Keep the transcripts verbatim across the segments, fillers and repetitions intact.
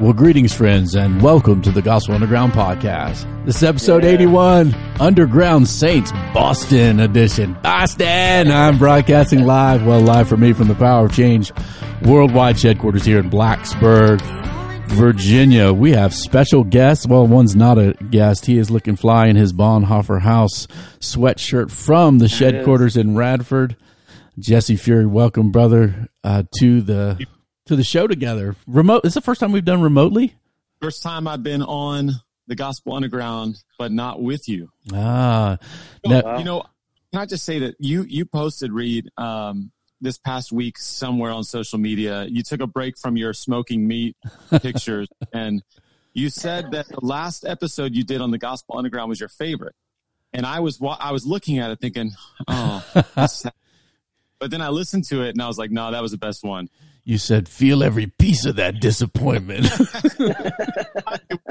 Well, greetings, friends, and welcome to the Gospel Underground Podcast. This is episode yeah. eighty-one, Underground Saints, Boston edition. Boston! I'm broadcasting live, well, live for me from the Power of Change Worldwide headquarters here in Blacksburg, Virginia. We have special guests. Well, one's not a guest. He is looking fly in his Bonhoeffer House sweatshirt from the headquarters in Radford. Jesse Fury, welcome, brother, uh, to the... to the show together. Remote. This is the first time we've done remotely. First time I've been on the Gospel Underground, but not with you. Ah, so, now, you know, can I just say that you, you posted, Reed, um, this past week somewhere on social media, you took a break from your smoking meat pictures and you said that the last episode you did on the Gospel Underground was your favorite. And I was, I was looking at it thinking, oh, that's sad. But then I listened to it and I was like, no, that was the best one. You said, feel every piece of that disappointment.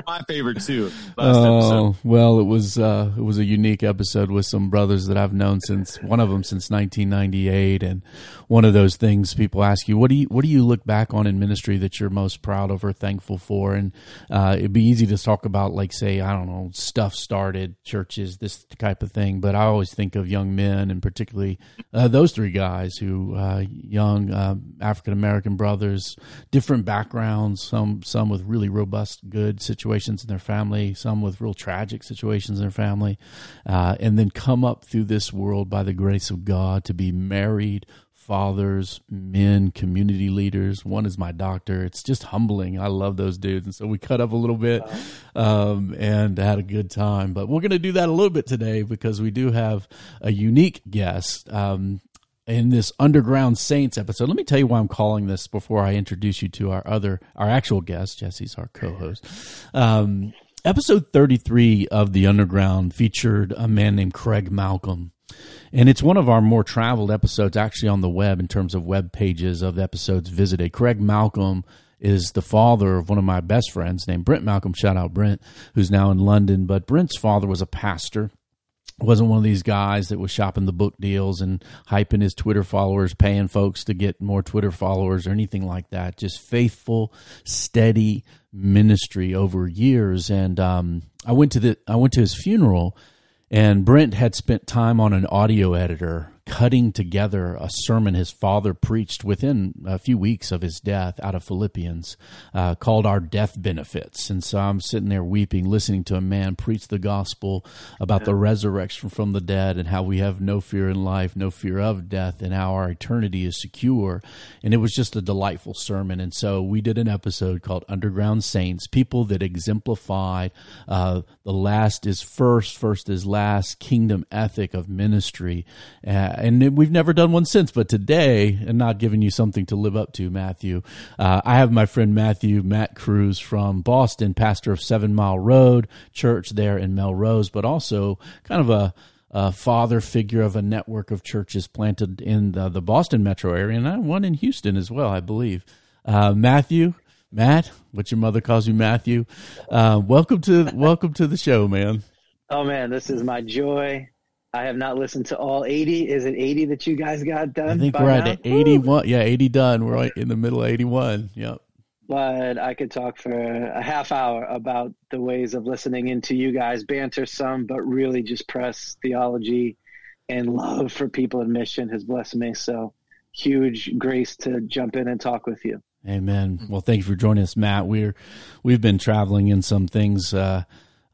My favorite, too. Last oh, episode. Well, it was uh, it was a unique episode with some brothers that I've known since, one of them since nineteen ninety-eight. And one of those things people ask you, what do you, what do you look back on in ministry that you're most proud of or thankful for? And uh, it'd be easy to talk about, like, say, I don't know, stuff started, churches, this type of thing. But I always think of young men, and particularly uh, those three guys who, uh, young uh, African-American brothers, different backgrounds, some some with really robust, good situations in their family, some with real tragic situations in their family, uh, and then come up through this world by the grace of God to be married, fathers, men, community leaders. One is my doctor. It's just humbling. I love those dudes. And so we cut up a little bit um, and had a good time. But we're going to do that a little bit today because we do have a unique guest. Um in this Underground Saints episode. Let me tell you why I'm calling this before I introduce you to our other, our actual guest. Jesse's our co-host. Um, episode thirty-three of the Underground featured a man named Craig Malcolm. And it's one of our more traveled episodes actually on the web in terms of web pages of the episodes visited. Craig Malcolm is the father of one of my best friends named Brent Malcolm. Shout out Brent, who's now in London. But Brent's father was a pastor. Wasn't one of these guys that was shopping the book deals and hyping his Twitter followers, paying folks to get more Twitter followers or anything like that. Just faithful, steady ministry over years. And um, I went to the I went to his funeral, and Brent had spent time on an audio editor cutting together a sermon his father preached within a few weeks of his death out of Philippians uh, called Our Death Benefits. And so I'm sitting there weeping, listening to a man preach the gospel about yeah. the resurrection from the dead and how we have no fear in life, no fear of death, and how our eternity is secure. And it was just a delightful sermon. And so we did an episode called Underground Saints, people that exemplify uh, the last is first, first is last kingdom ethic of ministry. Uh, And we've never done one since, but today, and not giving you something to live up to, Matthew, uh, I have my friend Matthew, Matt Kruse from Boston, pastor of Seven Mile Road Church there in Melrose, but also kind of a, a father figure of a network of churches planted in the, the Boston metro area, and one in Houston as well, I believe. Uh, Matthew, Matt, what your mother calls you, Matthew, uh, welcome to welcome to the show, man. Oh, man, this is my joy. I have not listened to all eighty. Is it eighty that you guys got done? I think we're at eighty-one. Woo! Yeah, eighty done. We're right in the middle of eighty-one. Yep. But I could talk for a half hour about the ways of listening into you guys, banter some, but really just press theology and love for people in mission has blessed me. So huge grace to jump in and talk with you. Amen. Well, thank you for joining us, Matt. We're, we've been traveling in some things, uh,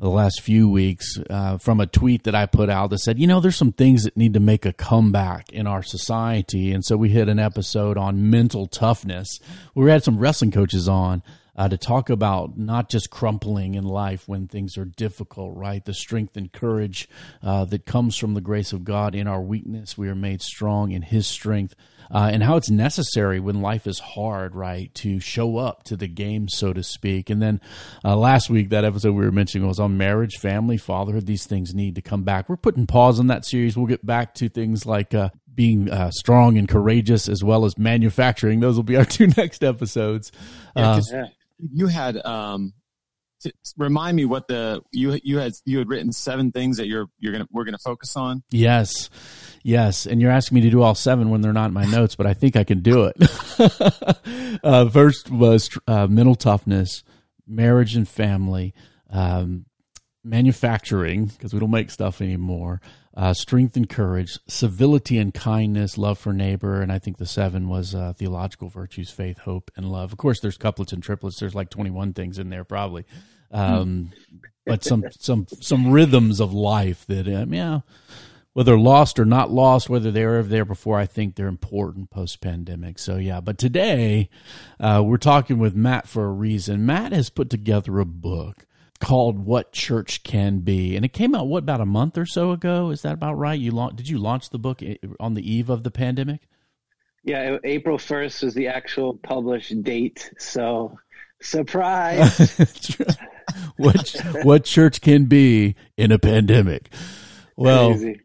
the last few weeks uh, from a tweet that I put out that said, you know, there's some things that need to make a comeback in our society. And so we hit an episode on mental toughness. We had some wrestling coaches on uh, to talk about not just crumpling in life when things are difficult, right? The strength and courage uh, that comes from the grace of God in our weakness. We are made strong in his strength. Uh, and how it's necessary when life is hard, right, to show up to the game, so to speak. And then uh, last week, that episode we were mentioning was on marriage, family, fatherhood. These things need to come back. We're putting pause on that series. We'll get back to things like uh, being uh, strong and courageous as well as manufacturing. Those will be our two next episodes. Uh, yeah, you had um, t- remind me what the you you had you had written seven things that you're you're gonna we're gonna focus on. Yes. Yes, and you're asking me to do all seven when they're not in my notes, but I think I can do it. uh, first was uh, mental toughness. marriage and family, um, manufacturing, because we don't make stuff anymore, uh, strength and courage, civility and kindness, love for neighbor, and I think the seven was uh, theological virtues, faith, hope, and love. Of course, there's couplets and triplets. There's like twenty-one things in there probably, um, but some some some rhythms of life that, um, yeah, whether lost or not lost, whether they were there before, I think they're important post-pandemic. So, yeah, but today uh, we're talking with Matt for a reason. Matt has put together a book called What Church Can Be. And it came out, what, about a month or so ago? Is that about right? You la- Did you launch the book on the eve of the pandemic? Yeah, April first was the actual published date. So, surprise! what, what church can be in a pandemic? Well, crazy.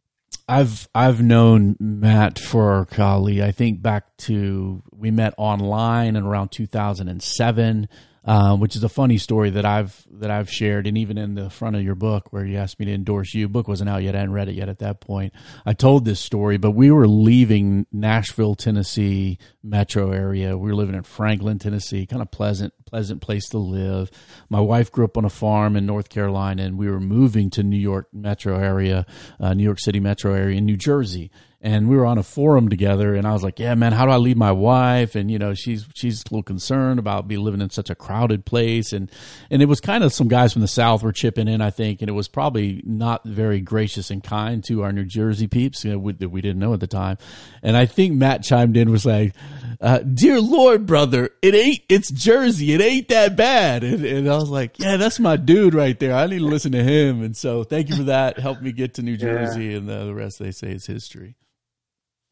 I've I've known Matt for, golly, I think back to, we met online in around two thousand seven. Uh, which is a funny story that I've that I've shared, and even in the front of your book where you asked me to endorse you. Book wasn't out yet. I hadn't read it yet at that point. I told this story, but we were leaving Nashville, Tennessee metro area. We were living in Franklin, Tennessee, kind of pleasant, pleasant place to live. My wife grew up on a farm in North Carolina, and we were moving to New York metro area, uh, New York City metro area in New Jersey. And we were on a forum together, and I was like, yeah, man, how do I leave my wife? And, you know, she's she's a little concerned about me living in such a crowded place. And and it was kind of some guys from the South were chipping in, I think, and it was probably not very gracious and kind to our New Jersey peeps, you know, we, that we didn't know at the time. And I think Matt chimed in, was like, uh, dear Lord, brother, it ain't, it's Jersey. It ain't that bad. And, and I was like, yeah, that's my dude right there. I need to listen to him. And so thank you for that. Help me get to New Jersey. Yeah. And the, the rest, they say, is history.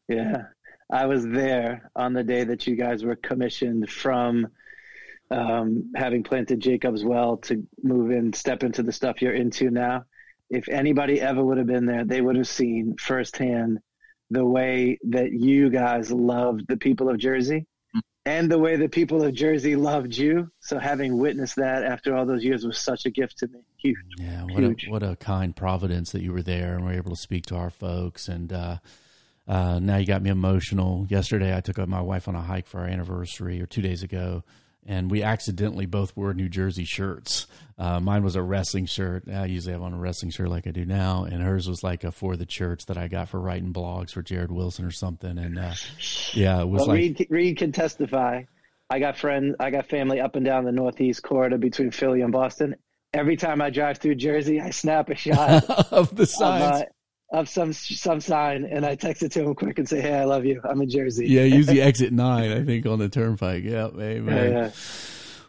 Yeah, I was there on the day that you guys were commissioned from um, having planted Jacob's Well to move in, step into the stuff you're into now. If anybody ever would have been there, they would have seen firsthand the way that you guys loved the people of Jersey and the way the people of Jersey loved you. So having witnessed that after all those years was such a gift to me. Huge. Yeah, what, huge. A, what a kind providence that you were there and were able to speak to our folks. And, uh, Uh, now you got me emotional. Yesterday I took my wife on a hike for our anniversary, or two days ago, and we accidentally both wore New Jersey shirts. Uh, mine was a wrestling shirt. I usually have on a wrestling shirt like I do now, and hers was like a for the church that I got for writing blogs for Jared Wilson or something. And uh, yeah, it was well, like Reed, Reed can testify. I got friends, I got family up and down the Northeast corridor between Philly and Boston. Every time I drive through Jersey, I snap a shot of the signs. Of, uh, Of some some sign, and I text it to him quick and say, "Hey, I love you. I'm in Jersey." Yeah, use the exit nine, I think, on the turnpike. Yeah, amen. Yeah, yeah.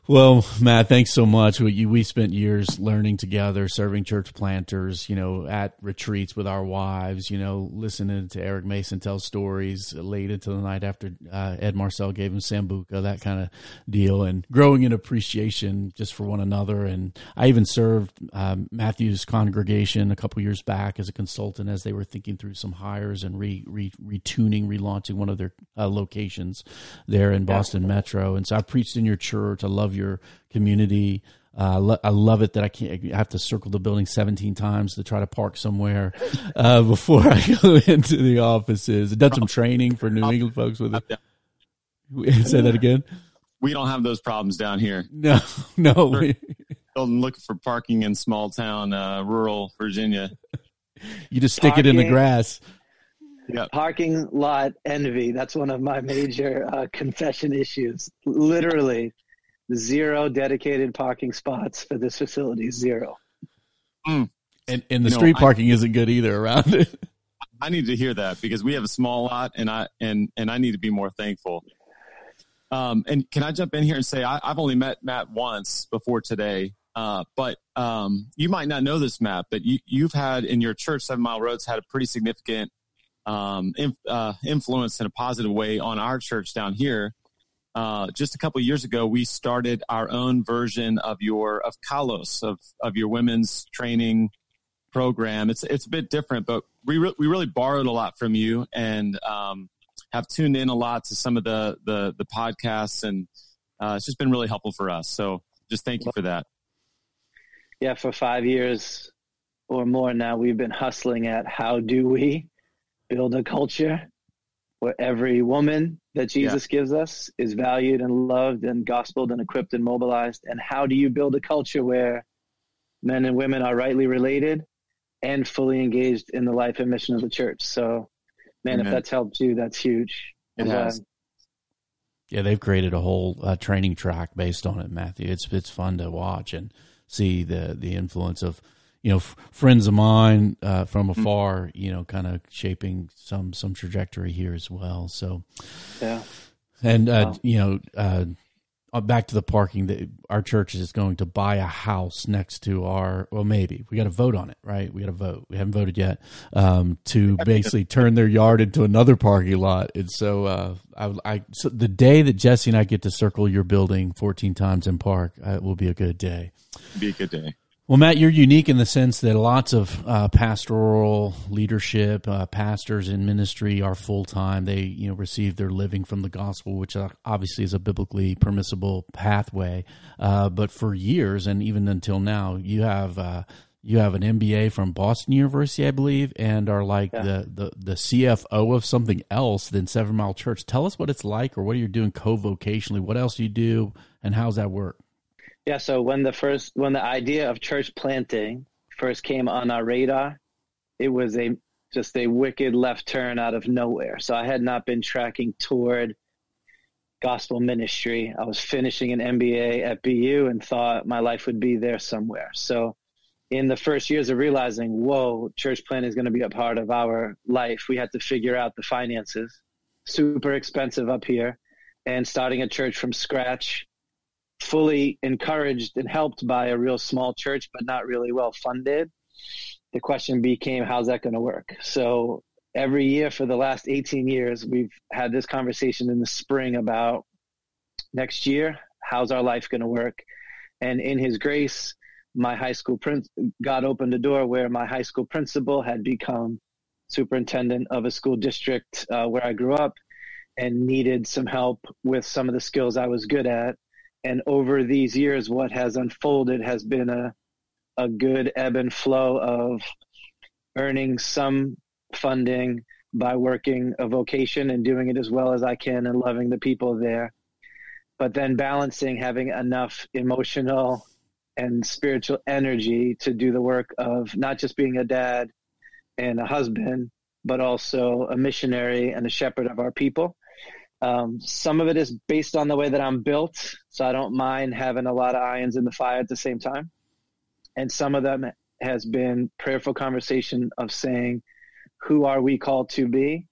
Well, Matt, thanks so much. We we spent years learning together, serving church planters, you know, at retreats with our wives, you know, listening to Eric Mason tell stories late into the night after uh, Ed Marcel gave him Sambuca, that kind of deal, and growing in appreciation just for one another. And I even served um, Matthew's congregation a couple years back as a consultant as they were thinking through some hires and re, re, retuning, relaunching one of their uh, locations there in Boston yeah. Metro. And so I preached in your church. I love your community. Uh, lo- I love it that I can't I have to circle the building seventeen times to try to park somewhere uh, before I go into the offices. I've done some training for New England folks with it. Say that again. We don't have those problems down here. No, no. We're looking for parking in small town, uh, rural Virginia. You just stick parking, it in the grass. Yep. Parking lot envy. That's one of my major uh, confession issues. Literally. Zero dedicated parking spots for this facility. Zero. Mm. And and the you street know, parking I, isn't good either around it. I need to hear that because we have a small lot, and I and and I need to be more thankful. Um, and can I jump in here and say I, I've only met Matt once before today, uh, but um, you might not know this, Matt, but you you've had in your church Seven Mile Road's had a pretty significant um, inf, uh, influence in a positive way on our church down here. Uh, just a couple of years ago, we started our own version of your of Kalos of of your women's training program. It's it's a bit different, but we re- we really borrowed a lot from you, and um, have tuned in a lot to some of the the, the podcasts, and uh, it's just been really helpful for us. So just thank you for that. Yeah, for five years or more now, we've been hustling at how do we build a culture where every woman that Jesus yeah. gives us is valued and loved and gospeled and equipped and mobilized? And how do you build a culture where men and women are rightly related and fully engaged in the life and mission of the church? So, man, Amen. If that's helped you, that's huge. It has. Um, yeah, they've created a whole uh, training track based on it, Matthew. It's it's fun to watch and see the the influence of, you know, f- friends of mine uh, from afar, you know, kind of shaping some, some trajectory here as well. So, yeah. And, uh, wow. you know, uh, back to the parking, the, our church is going to buy a house next to our, well, maybe we got to vote on it, right? We got to vote. We haven't voted yet um, to basically turn their yard into another parking lot. And so, uh, I, I so the day that Jesse and I get to circle your building fourteen times in park, uh, it will be a good day. It'll be a good day. Well, Matt, you're unique in the sense that lots of uh, pastoral leadership, uh, pastors in ministry are full-time. They, you know, receive their living from the gospel, which obviously is a biblically permissible pathway. Uh, but for years, and even until now, you have uh, you have an M B A from Boston University, I believe, and are like yeah. the, the, the C F O of something else than Seven Mile Church. Tell us what it's like, or what you're doing co-vocationally. What else do you do, and how's that work? Yeah, so when the first when the idea of church planting first came on our radar, it was a just a wicked left turn out of nowhere. So I had not been tracking toward gospel ministry. I was finishing an M B A at B U and thought my life would be there somewhere. So in the first years of realizing, whoa, church planting is going to be a part of our life, we had to figure out the finances. Super expensive up here, and starting a church from scratch, fully encouraged and helped by a real small church, but not really well funded. The question became, how's that going to work? So every year for the last eighteen years, we've had this conversation in the spring about next year, how's our life going to work? And in his grace, my high school prin- God opened a door where my high school principal had become superintendent of a school district uh, where I grew up and needed some help with some of the skills I was good at. And over these years, what has unfolded has been a a good ebb and flow of earning some funding by working a vocation and doing it as well as I can and loving the people there. But then balancing having enough emotional and spiritual energy to do the work of not just being a dad and a husband, but also a missionary and a shepherd of our people. Um, some of it is based on the way that I'm built, so I don't mind having a lot of irons in the fire at the same time. And some of them has been prayerful conversation of saying, who are we called to be?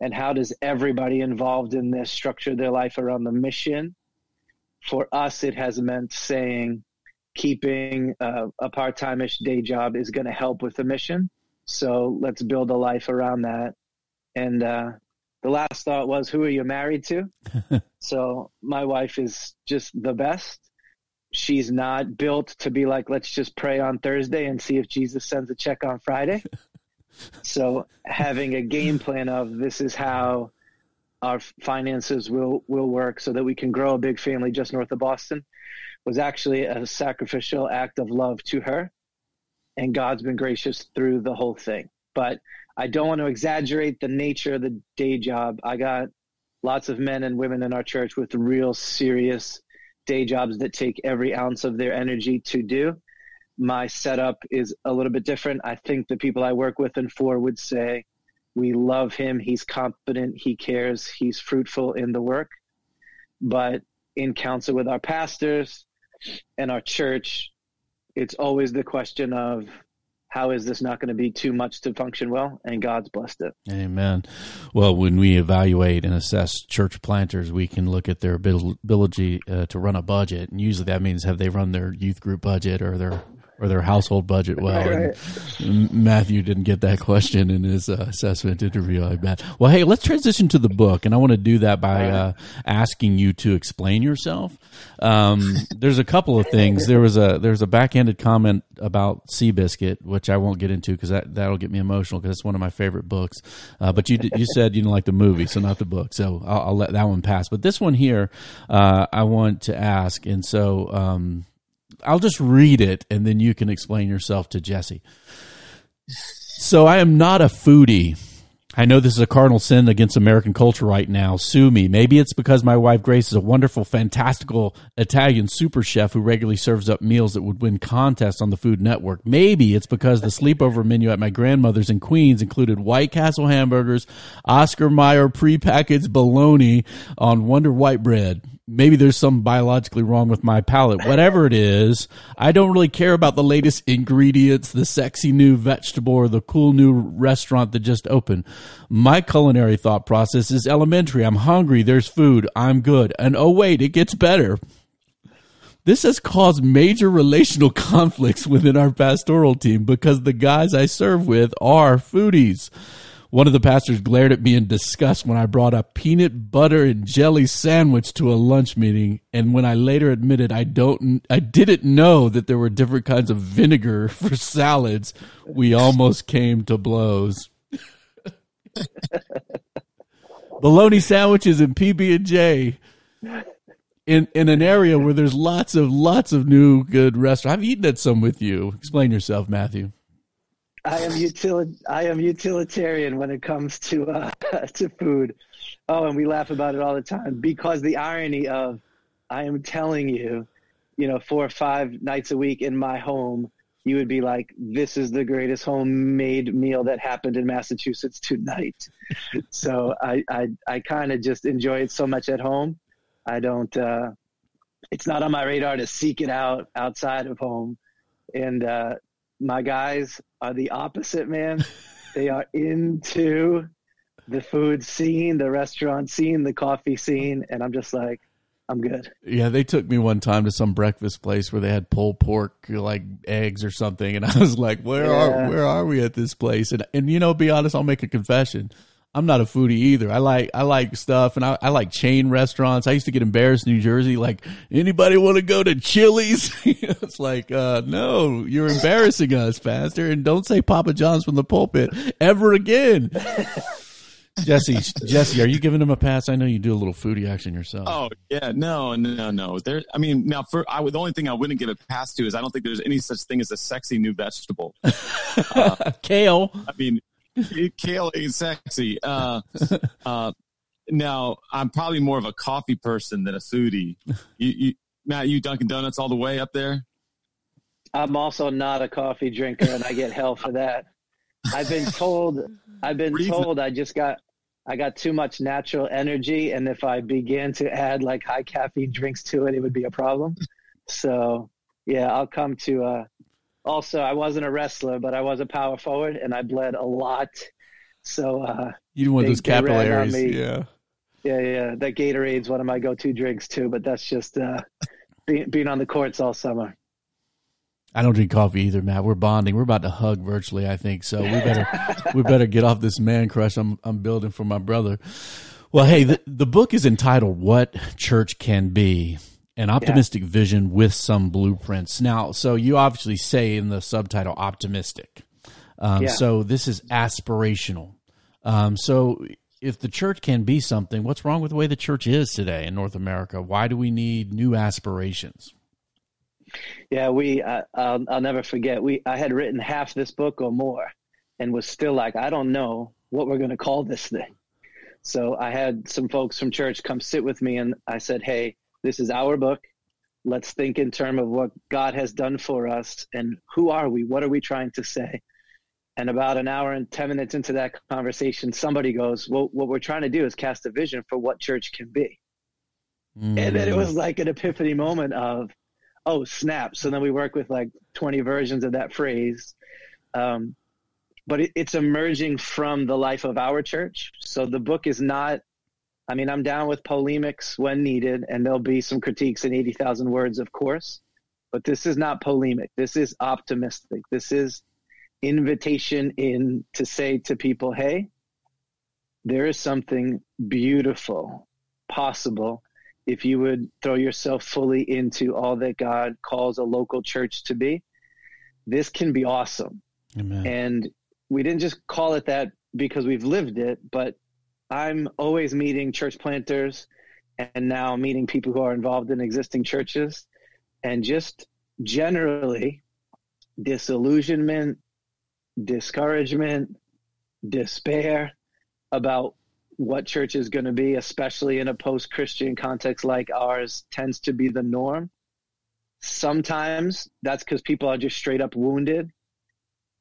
And how does everybody involved in this structure their life around the mission? For us, it has meant saying keeping a, a part-time-ish day job is going to help with the mission. So let's build a life around that. And, uh, the last thought was, who are you married to? So my wife is just the best. She's not built to be like, let's just pray on Thursday and see if Jesus sends a check on Friday. So having a game plan of this is how our finances will, will work so that we can grow a big family just north of Boston was actually a sacrificial act of love to her. And God's been gracious through the whole thing. But I don't want to exaggerate the nature of the day job. I got lots of men and women in our church with real serious day jobs that take every ounce of their energy to do. My setup is a little bit different. I think the people I work with and for would say, we love him, he's competent, he cares, he's fruitful in the work. But in counsel with our pastors and our church, it's always the question of, how is this not going to be too much to function well? And God's blessed it. Amen. Well, when we evaluate and assess church planters, we can look at their ability uh, to run a budget. And usually that means have they run their youth group budget or their or their household budget well. Right, right. Matthew didn't get that question in his uh, assessment interview, I bet. Well, hey, let's transition to the book. And I want to do that by uh, asking you to explain yourself. Um, there's a couple of things. There was a there's a backhanded comment about Seabiscuit, which I won't get into because that, that'll get me emotional because it's one of my favorite books. Uh, but you you said you didn't like the movie, so not the book. So I'll, I'll let that one pass. But this one here, uh, I want to ask. And so... Um, I'll just read it, and then you can explain yourself to Jesse. So I am not a foodie. I know this is a cardinal sin against American culture right now. Sue me. Maybe it's because my wife Grace is a wonderful, fantastical Italian super chef who regularly serves up meals that would win contests on the Food Network. Maybe it's because the sleepover menu at my grandmother's in Queens included White Castle hamburgers, Oscar Mayer prepackaged bologna on Wonder White Bread. Maybe there's something biologically wrong with my palate. Whatever it is, I don't really care about the latest ingredients, the sexy new vegetable, or the cool new restaurant that just opened. My culinary thought process is elementary. I'm hungry. There's food. I'm good. And oh, wait, it gets better. This has caused major relational conflicts within our pastoral team because the guys I serve with are foodies. One of the pastors glared at me in disgust when I brought a peanut butter and jelly sandwich to a lunch meeting, and when I later admitted I don't, I didn't know that there were different kinds of vinegar for salads, we almost came to blows. Bologna sandwiches and P B and J in in an area where there's lots of lots of new good restaurants. I've eaten at some with you. Explain yourself, Matthew. I am utili- I am utilitarian when it comes to uh, to food. Oh, and we laugh about it all the time because the irony of, I am telling you, you know, four or five nights a week in my home, you would be like, this is the greatest homemade meal that happened in Massachusetts tonight. So I I, I kind of just enjoy it so much at home. I don't. Uh, it's not on my radar to seek it out outside of home, and. Uh, My guys are the opposite, man. They are into the food scene, the restaurant scene, the coffee scene, and I'm just like, I'm good. Yeah, they took me one time to some breakfast place where they had pulled pork, like eggs or something, and I was like, where yeah. are where are we at this place? And and you know, be honest, I'll make a confession. I'm not a foodie either. I like I like stuff, and I, I like chain restaurants. I used to get embarrassed in New Jersey, like, anybody want to go to Chili's? It's like, uh, no, you're embarrassing us, Pastor, and don't say Papa John's from the pulpit ever again. Jesse, Jesse, are you giving him a pass? I know you do a little foodie action yourself. Oh, yeah, no, no, no. There, I mean, now, for I, the only thing I wouldn't give a pass to is I don't think there's any such thing as a sexy new vegetable. Uh, Kale. I mean, kale ain't sexy. Uh, uh, now, I'm probably more of a coffee person than a foodie. You, you, Matt, you Dunkin' Donuts all the way up there? I'm also not a coffee drinker, and I get hell for that. I've been told. I've been Reason. told. I just got. I got too much natural energy, and if I began to add like high caffeine drinks to it, it would be a problem. So, yeah, I'll come to. Uh, Also, I wasn't a wrestler, but I was a power forward, and I bled a lot. So uh, you want those capillaries, yeah, yeah, yeah. That Gatorade's one of my go-to drinks too, but that's just uh, being, being on the courts all summer. I don't drink coffee either, Matt. We're bonding. We're about to hug virtually, I think. So we better we better get off this man crush I'm I'm building for my brother. Well, hey, the, the book is entitled "What Church Can Be." An optimistic yeah. vision with some blueprints. Now, so you obviously say in the subtitle optimistic. Um, yeah. So this is aspirational. Um, so if the church can be something, what's wrong with the way the church is today in North America? Why do we need new aspirations? Yeah, we. Uh, I'll, I'll never forget. We I had written half this book or more and was still like, I don't know what we're going to call this thing. So I had some folks from church come sit with me, and I said, hey, this is our book. Let's think in terms of what God has done for us and who are we? What are we trying to say? And about an hour and ten minutes into that conversation, somebody goes, well, what we're trying to do is cast a vision for what church can be. Mm. And then it was like an epiphany moment of, oh, snap. So then we work with like twenty versions of that phrase. Um, but it, it's emerging from the life of our church. So the book is not, I mean, I'm down with polemics when needed, and there'll be some critiques in eighty thousand words, of course, but this is not polemic. This is optimistic. This is invitation in to say to people, hey, there is something beautiful possible if you would throw yourself fully into all that God calls a local church to be. This can be awesome. Amen. And we didn't just call it that because we've lived it, but I'm always meeting church planters and now meeting people who are involved in existing churches, and just generally disillusionment, discouragement, despair. about what church is going to be, especially in a post-Christian context like ours, tends to be the norm. Sometimes that's because people are just straight up wounded.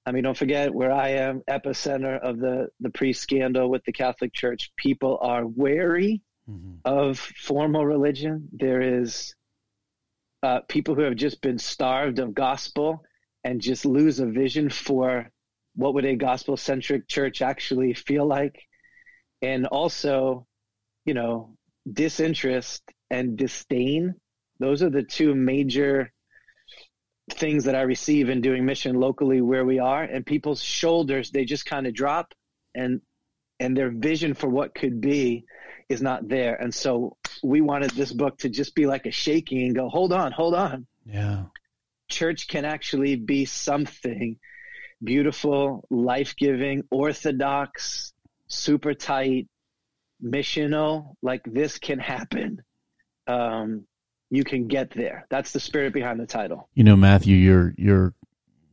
I mean, don't forget where I am, epicenter of the, the pre-scandal with the Catholic Church. People are wary mm-hmm. of formal religion. There is uh, people who have just been starved of gospel and just lose a vision for what would a gospel-centric church actually feel like. And also, you know, disinterest and disdain. Those are the two major things that I receive in doing mission locally where we are, and people's shoulders, they just kind of drop, and and their vision for what could be is not there. And so we wanted this book to just be like a shaking and go, hold on, hold on. Yeah. Church can actually be something beautiful, life-giving, orthodox, super tight, missional, like this can happen. Um, You can get there. That's the spirit behind the title. You know, Matthew, your your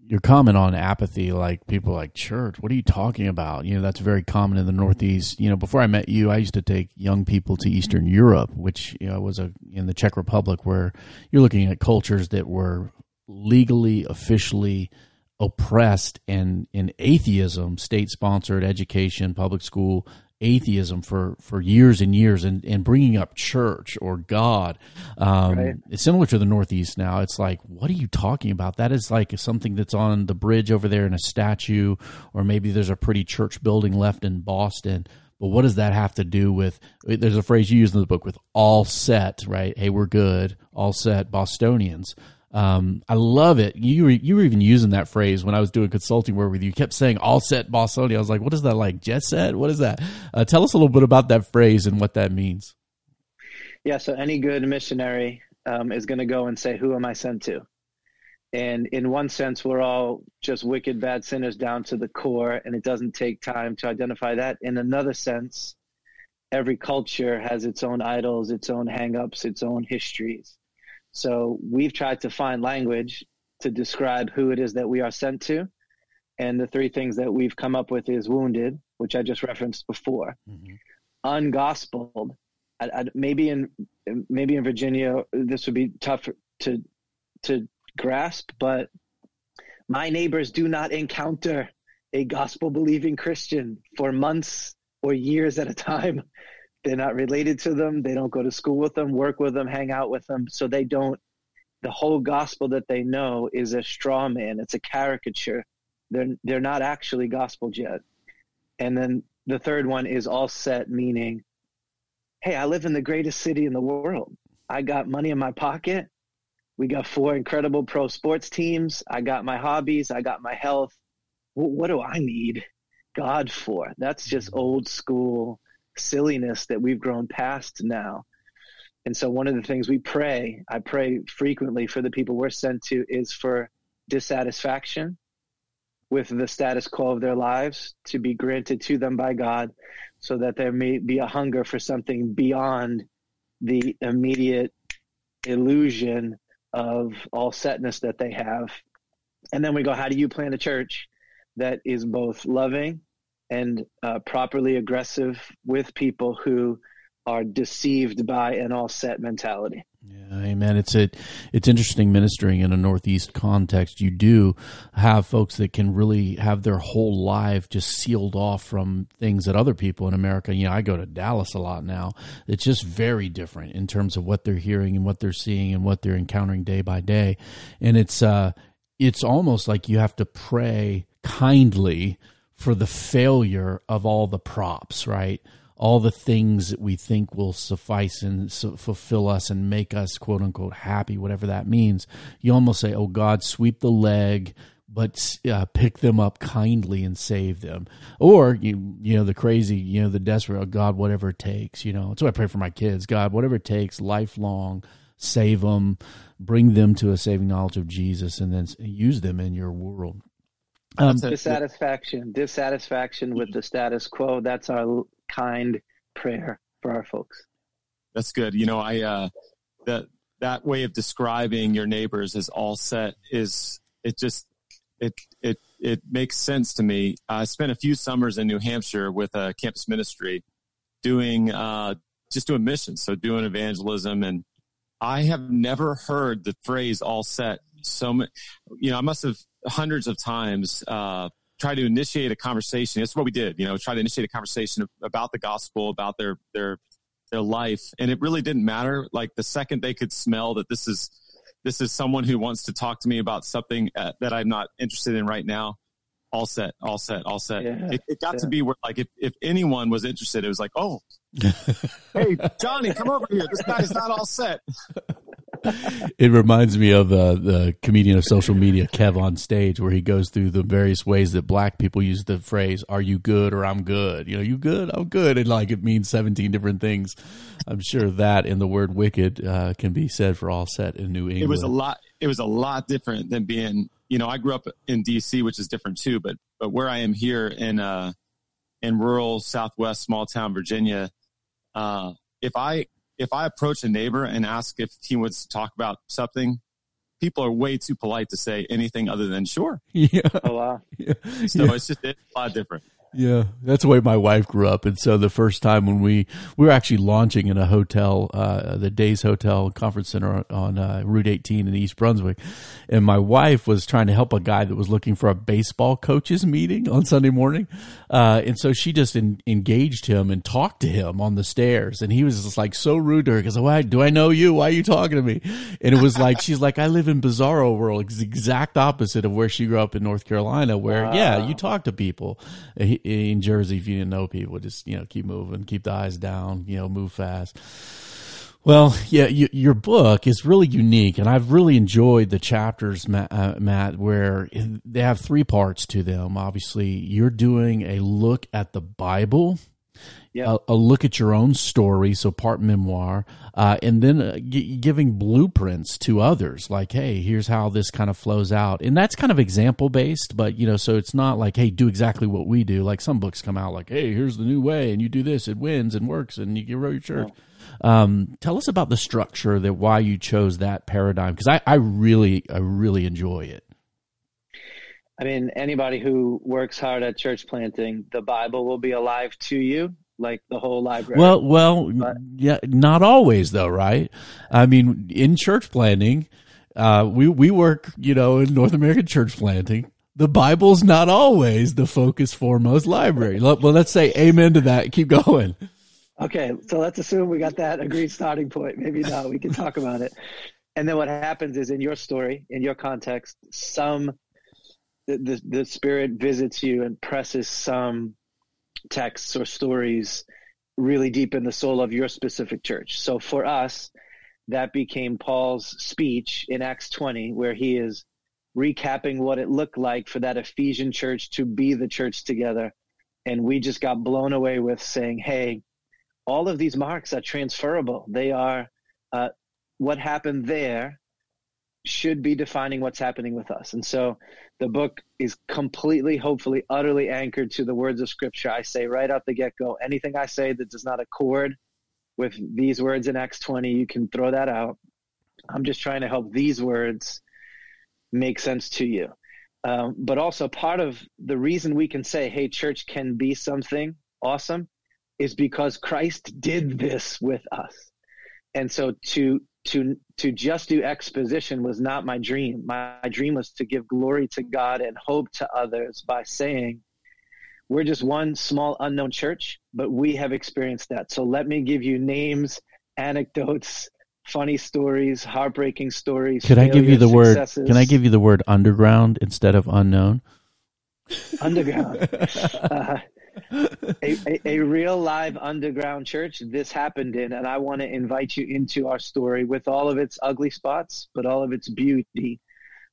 your comment on apathy, like people like, church, what are you talking about? You know, that's very common in the Northeast. You know, before I met you, I used to take young people to Eastern Europe, which you know, was a, in the Czech Republic, where you're looking at cultures that were legally, officially oppressed and in atheism, state-sponsored education, public school, atheism for, for years and years, and, and bringing up church or God. Um, right. It's similar to the Northeast now. It's like, what are you talking about? That is like something that's on the bridge over there in a statue, or maybe there's a pretty church building left in Boston. But what does that have to do with, there's a phrase you use in the book with all set, right? Hey, we're good. All set Bostonians. Um, I love it. You were, you were even using that phrase when I was doing consulting work with you. You kept saying all set Bostonians. I was like, what is that, like jet set? What is that? Uh, tell us a little bit about that phrase and what that means. Yeah. So any good missionary, um, is going to go and say, who am I sent to? And in one sense, we're all just wicked, bad sinners down to the core, and it doesn't take time to identify that. In another sense, every culture has its own idols, its own hangups, its own histories. So we've tried to find language to describe who it is that we are sent to. And the three things that we've come up with is wounded, which I just referenced before, mm-hmm. ungospeled. I, I, maybe in maybe in Virginia, this would be tough to to grasp, but my neighbors do not encounter a gospel-believing Christian for months or years at a time. They're not related to them. They don't go to school with them, work with them, hang out with them. So they don't, the whole gospel that they know is a straw man. It's a caricature. They're, they're not actually gospel yet. And then the third one is all set, meaning, hey, I live in the greatest city in the world. I got money in my pocket. We got four incredible pro sports teams. I got my hobbies. I got my health. Well, what do I need God for? That's just old school silliness that we've grown past now. And so one of the things we pray, I pray frequently for the people we're sent to, is for dissatisfaction with the status quo of their lives to be granted to them by God, so that there may be a hunger for something beyond the immediate illusion of all setness that they have. And then we go, how do you plan a church that is both loving and uh, properly aggressive with people who are deceived by an all-set mentality? Yeah, amen. It's a, it's interesting ministering in a Northeast context. You do have folks that can really have their whole life just sealed off from things that other people in America, you know, I go to Dallas a lot now. It's just very different in terms of what they're hearing and what they're seeing and what they're encountering day by day. And it's uh, it's almost like you have to pray kindly for the failure of all the props, right? All the things that we think will suffice and so fulfill us and make us, quote unquote, happy, whatever that means. You almost say, oh, God, sweep the leg, but uh, pick them up kindly and save them. Or, you you know, the crazy, you know, the desperate, oh, God, whatever it takes, you know. That's what I pray for my kids. God, whatever it takes, lifelong, save them, bring them to a saving knowledge of Jesus, and then use them in your world. Um, dissatisfaction, dissatisfaction with the status quo. That's our kind prayer for our folks. That's good. You know, I, uh, that, that way of describing your neighbors as all set is, it just, it, it it makes sense to me. I spent a few summers in New Hampshire with a campus ministry doing uh, just doing missions, so doing evangelism. And I have never heard the phrase all set so much. You know, I must have hundreds of times uh, tried to initiate a conversation. That's what we did, you know, try to initiate a conversation about the gospel, about their their their life. And it really didn't matter. Like the second they could smell that this is This is someone who wants to talk to me about something uh, that I'm not interested in right now. All set, all set, all set. Yeah, it, it got yeah. to be where, like, if, if anyone was interested, it was like, oh, hey, Johnny, come over here. This guy's not all set. It reminds me of uh, the comedian of social media, Kev on Stage, where he goes through the various ways that black people use the phrase, are you good or I'm good? You know, you good, I'm good. And like it means seventeen different things. I'm sure that in the word wicked uh, can be said for all set in New England. It was a lot. It was a lot different than being, you know, I grew up in D C, which is different too. But but where I am here in uh, in rural Southwest small town Virginia, uh, if I If I approach a neighbor and ask if he wants to talk about something, people are way too polite to say anything other than sure. Yeah. Oh, wow. Yeah. So yeah. it's just it's a lot different. Yeah. That's the way my wife grew up. And so the first time when we, we were actually launching in a hotel, uh, the Days Hotel Conference Center on uh, Route eighteen in East Brunswick. And my wife was trying to help a guy that was looking for a baseball coaches meeting on Sunday morning. Uh, and so she just in, engaged him and talked to him on the stairs. And he was just like so rude to her because, why do I know you? Why are you talking to me? And it was like, she's like, I live in Bizarro World. It's the exact opposite of where she grew up in North Carolina, where, wow. yeah, you talk to people. He, in Jersey, if you didn't know people, just, you know, keep moving, keep the eyes down, you know, move fast. Well, yeah, you, your book is really unique, and I've really enjoyed the chapters, Matt, uh, Matt, where they have three parts to them. Obviously, you're doing a look at the Bible, yeah. a, a look at your own story, so part memoir, uh, and then uh, g- giving blueprints to others, like, hey, here's how this kind of flows out. And that's kind of example-based, but, you know, so it's not like, hey, do exactly what we do. Like some books come out like, hey, here's the new way, and you do this, it wins and works, and you grow your church. Yeah. Um, tell us about the structure, that why you chose that paradigm, because I, I really, I really enjoy it. I mean, anybody who works hard at church planting, the Bible will be alive to you, like the whole library. Well, well, but, yeah, not always though, right? I mean, in church planting, uh, we we work, you know, in North American church planting. The Bible's not always the focus foremost library. Well, let's say amen to that. Keep going. Okay, so let's assume we got that agreed starting point. Maybe not. We can talk about it. And then what happens is, in your story, in your context, some the, the, the Spirit visits you and presses some texts or stories really deep in the soul of your specific church. So for us, that became Paul's speech in Acts twenty, where he is recapping what it looked like for that Ephesian church to be the church together. And we just got blown away with saying, hey, all of these marks are transferable. They are uh, what happened there should be defining what's happening with us. And so the book is completely, hopefully, utterly anchored to the words of Scripture. I say right out the get-go, anything I say that does not accord with these words in Acts twenty, you can throw that out. I'm just trying to help these words make sense to you. Um, but also part of the reason we can say, hey, church can be something awesome, is because Christ did this with us. And so to to to just do exposition was not my dream. My, my dream was to give glory to God and hope to others by saying, we're just one small unknown church, but we have experienced that. So let me give you names, anecdotes, funny stories, heartbreaking stories. Could I give you the successes. word? Can I give you the word underground instead of unknown? Underground. uh, a, a, a real live underground church this happened in, and I want to invite you into our story with all of its ugly spots, but all of its beauty,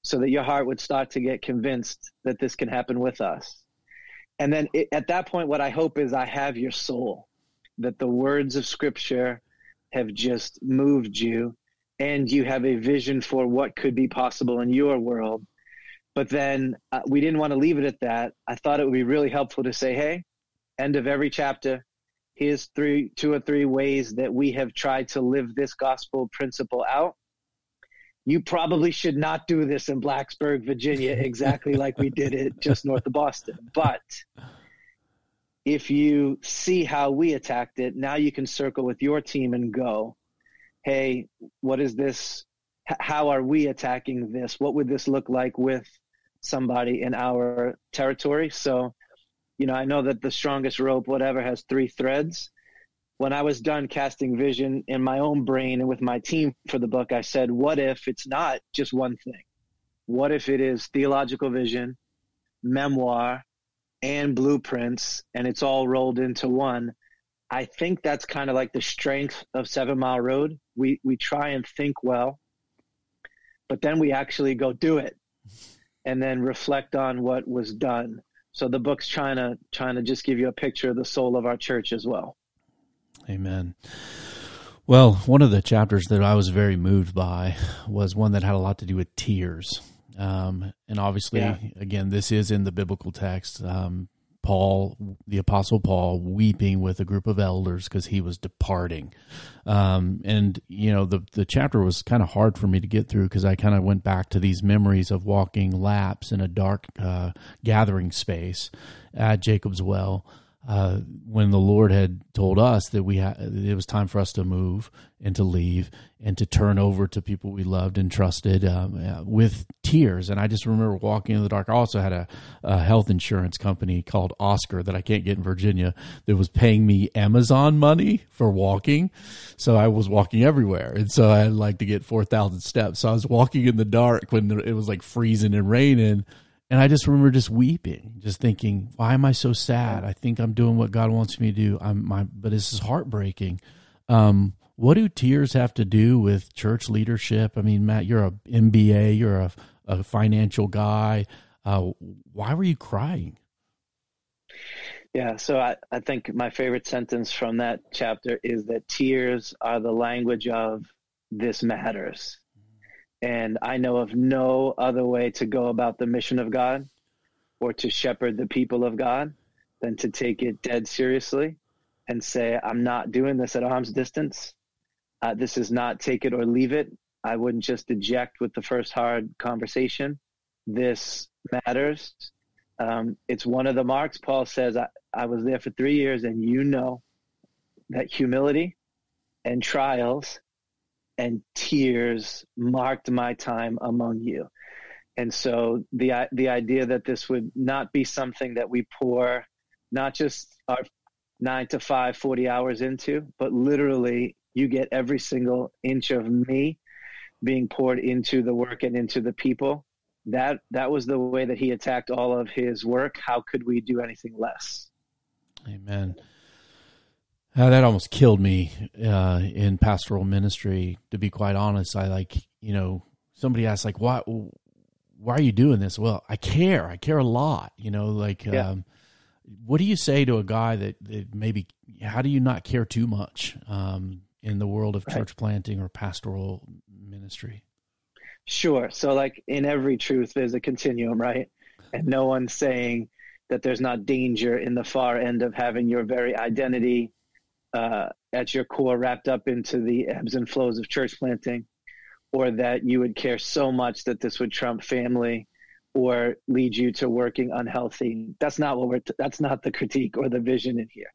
so that your heart would start to get convinced that this can happen with us. And then it, at that point, what I hope is I have your soul, that the words of Scripture have just moved you, and you have a vision for what could be possible in your world. But then uh, we didn't want to leave it at that. I thought it would be really helpful to say, hey, end of every chapter, here's three, two or three ways that we have tried to live this gospel principle out. you probably should not do this in Blacksburg, Virginia, exactly like we did it just north of Boston. But if you see how we attacked it, now you can circle with your team and go, hey, what is this? How are we attacking this? What would this look like with somebody in our territory? So, you know, I know that the strongest rope, whatever, has three threads. When I was done casting vision in my own brain and with my team for the book, I said, what if it's not just one thing? What if it is theological vision, memoir, and blueprints, and it's all rolled into one? I think that's kind of like the strength of Seven Mile Road. We we try and think well, but then we actually go do it and then reflect on what was done. So the book's trying to, trying to just give you a picture of the soul of our church as well. Amen. Well, one of the chapters that I was very moved by was one that had a lot to do with tears. Um, and obviously, yeah. again, this is in the biblical text, um, Paul, the Apostle Paul, weeping with a group of elders because he was departing. Um, and, you know, the, the chapter was kind of hard for me to get through because I kind of went back to these memories of walking laps in a dark uh, gathering space at Jacob's Well. Uh, when the Lord had told us that we ha- it was time for us to move and to leave and to turn over to people we loved and trusted um, uh, with tears. And I just remember walking in the dark. I also had a, a health insurance company called Oscar that I can't get in Virginia that was paying me Amazon money for walking. So I was walking everywhere. And so I had like to get four thousand steps. So I was walking in the dark when it was like freezing and raining. And I just remember just weeping, just thinking, why am I so sad? I think I'm doing what God wants me to do, I'm my, but this is heartbreaking. Um, what do tears have to do with church leadership? I mean, Matt, you're an M B A, you're a, a financial guy. Uh, why were you crying? Yeah, so I, I think my favorite sentence from that chapter is that tears are the language of this matters. And I know of no other way to go about the mission of God or to shepherd the people of God than to take it dead seriously and say, I'm not doing this at arm's distance. Uh, this is not take it or leave it. I wouldn't just eject with the first hard conversation. This matters. Um, it's one of the marks. Paul says, I, I was there for three years, and you know that humility and trials and tears marked my time among you. And so the the idea that this would not be something that we pour not just our nine to five, forty hours into, but literally you get every single inch of me being poured into the work and into the people. That that was the way that he attacked all of his work. How could we do anything less? Amen. Uh, that almost killed me uh, in pastoral ministry, to be quite honest. I like, you know, somebody asked like, why, why are you doing this? Well, I care. I care a lot. You know, like, yeah. um, what do you say to a guy that, that maybe, how do you not care too much um, in the world of right. church planting or pastoral ministry? Sure. So like in every truth, there's a continuum, right? And no one's saying that there's not danger in the far end of having your very identity Uh, at your core wrapped up into the ebbs and flows of church planting, or that you would care so much that this would trump family or lead you to working unhealthy. That's not what we're, t- that's not the critique or the vision in here.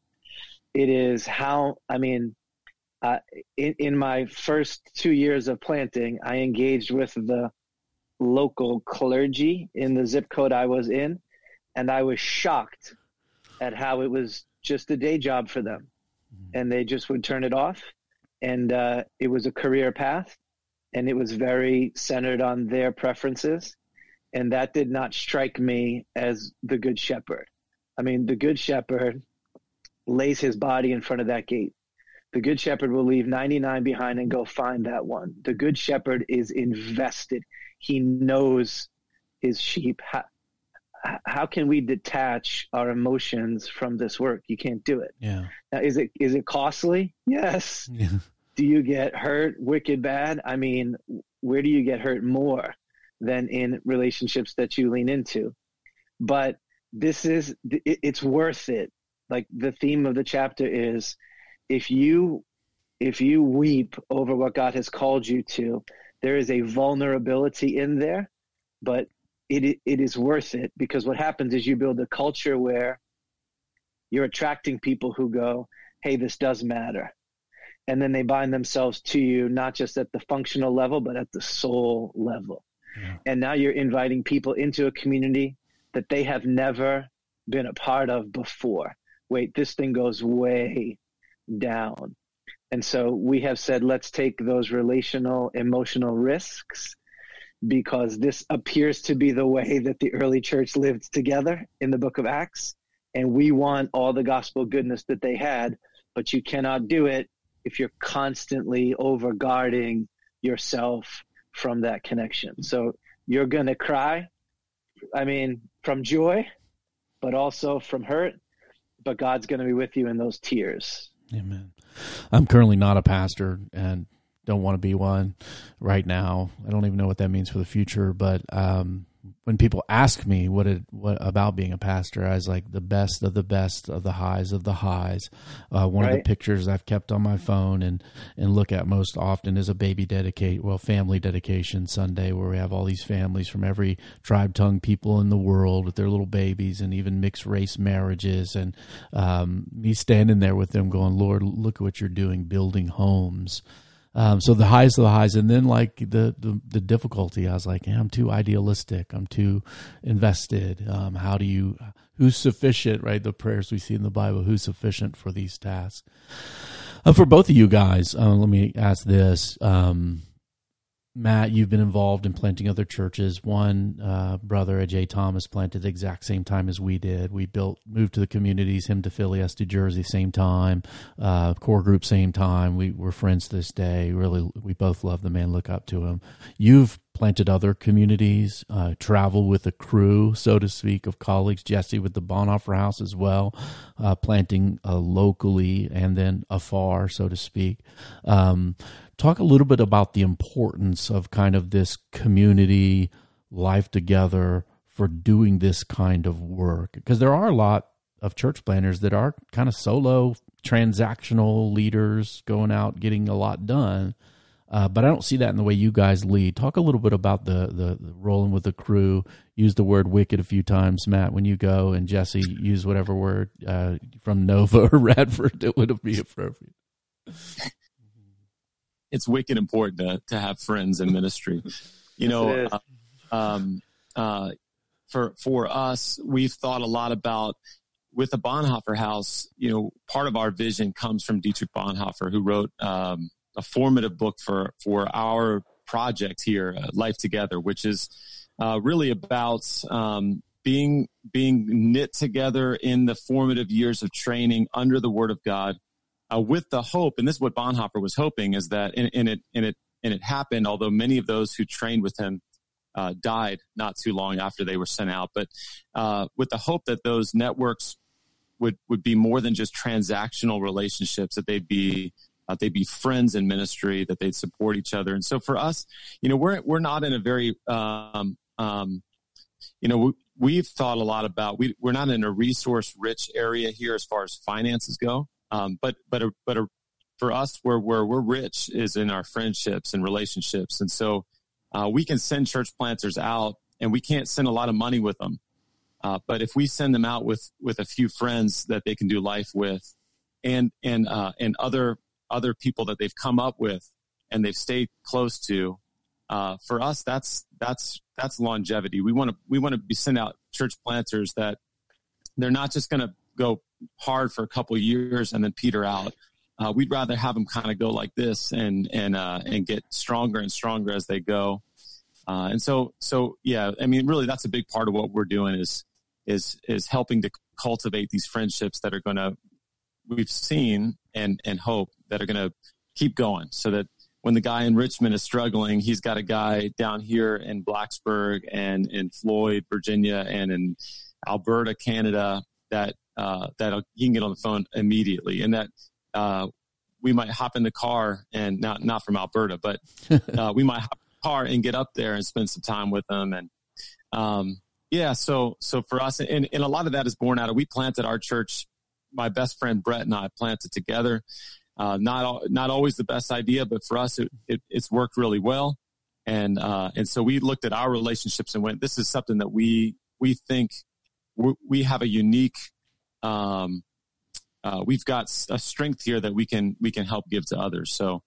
It is how, I mean, uh, in, in my first two years of planting, I engaged with the local clergy in the zip code I was in, and I was shocked at how it was just a day job for them. And they just would turn it off, and uh, it was a career path, and it was very centered on their preferences, and that did not strike me as the Good Shepherd. I mean, the Good Shepherd lays his body in front of that gate. The Good Shepherd will leave ninety-nine behind and go find that one. The Good Shepherd is invested. He knows his sheep. How, how can we detach our emotions from this work? You can't do it. Yeah. Now, is it, is it costly? Yes. Yeah. Do you get hurt wicked bad? I mean, where do you get hurt more than in relationships that you lean into? But this is, it, it's worth it. Like the theme of the chapter is if you, if you weep over what God has called you to, There is a vulnerability in there, but it it is worth it, because what happens is you build a culture where you're attracting people who go, hey, this does matter. And then they bind themselves to you, not just at the functional level, but at the soul level. Yeah. And now you're inviting people into a community that they have never been a part of before. Wait, this thing goes way down. And so we have said, let's take those relational, emotional risks, because this appears to be the way that the early church lived together in the book of Acts. And we want all the gospel goodness that they had, but you cannot do it if you're constantly overguarding yourself from that connection. So you're going to cry, I mean, from joy, but also from hurt, but God's going to be with you in those tears. Amen. I'm currently not a pastor and don't want to be one right now. I don't even know what that means for the future, but um, when people ask me what it what about being a pastor, I was like, the best of the best of the highs of the highs. Uh, one right. of the pictures I've kept on my phone and, and look at most often is a baby dedicate, well, family dedication Sunday, where we have all these families from every tribe, tongue, people in the world with their little babies, and even mixed race marriages. And um, me standing there with them going, Lord, look what you're doing, building homes. Um, so the highs of the highs, and then like the, the, the difficulty, I was like, hey, I'm too idealistic. I'm too invested. Um, how do you, who's sufficient, right? The prayers we see in the Bible, who's sufficient for these tasks? Uh, for both of you guys, uh, let me ask this. Um, Matt, you've been involved in planting other churches. One uh, brother, Ajay Thomas, planted the exact same time as we did. We built, moved to the communities, him to Philly, us to Jersey, same time, uh, core group, same time. We were friends to this day. Really, we both love the man, look up to him. You've planted other communities, uh, traveled with a crew, so to speak, of colleagues. Jesse with the Bonhoeffer House as well, uh, planting uh, locally and then afar, so to speak. Um, Talk a little bit about the importance of kind of this community life together for doing this kind of work, because there are a lot of church planners that are kind of solo transactional leaders going out, getting a lot done. Uh, but I don't see that in the way you guys lead. Talk a little bit about the, the, the rolling with the crew. Use the word wicked a few times, Matt, when you go, and Jesse, use whatever word uh, from Nova or Radford that would be appropriate. It's wicked important to, to have friends in ministry. You know, uh, um, uh, for for us, we've thought a lot about, with the Bonhoeffer House, you know, part of our vision comes from Dietrich Bonhoeffer, who wrote um, a formative book for, for our project here, uh, Life Together, which is uh, really about um, being being knit together in the formative years of training under the Word of God, Uh, with the hope, and this is what Bonhoeffer was hoping, is that, and, and it and it and it happened. Although many of those who trained with him uh, died not too long after they were sent out, but uh, with the hope that those networks would would be more than just transactional relationships, that they'd be uh, they'd be friends in ministry, that they'd support each other. And so for us, you know, we're we're not in a very um, um, you know. We, we've thought a lot about we we're not in a resource rich area here as far as finances go. Um, but but a, but a, for us, where, where we're rich is in our friendships and relationships. And so uh, we can send church planters out, and we can't send a lot of money with them. Uh, but if we send them out with, with a few friends that they can do life with, and and uh, and other other people that they've come up with and they've stayed close to, uh, for us that's that's that's longevity. We want to we want to be send out church planters that they're not just going to go hard for a couple of years and then peter out. Uh, we'd rather have them kind of go like this and and uh, and get stronger and stronger as they go. Uh, and so so yeah, I mean, really, that's a big part of what we're doing is is is helping to cultivate these friendships that are going to, we've seen and and hope that are going to keep going, so that when the guy in Richmond is struggling, he's got a guy down here in Blacksburg and in Floyd, Virginia, and in Alberta, Canada, that. Uh, that you can get on the phone immediately, and that uh, we might hop in the car and not not from Alberta, but uh, we might hop in the car and get up there and spend some time with them. And um, yeah, so so for us, and, and a lot of that is born out of, we planted our church. My best friend Brett and I planted together. Uh, not not always the best idea, but for us, it, it, it's worked really well. And uh, and so we looked at our relationships and went, this is something that we we think we, we have a unique, um, uh, we've got a strength here that we can we can help give to others. So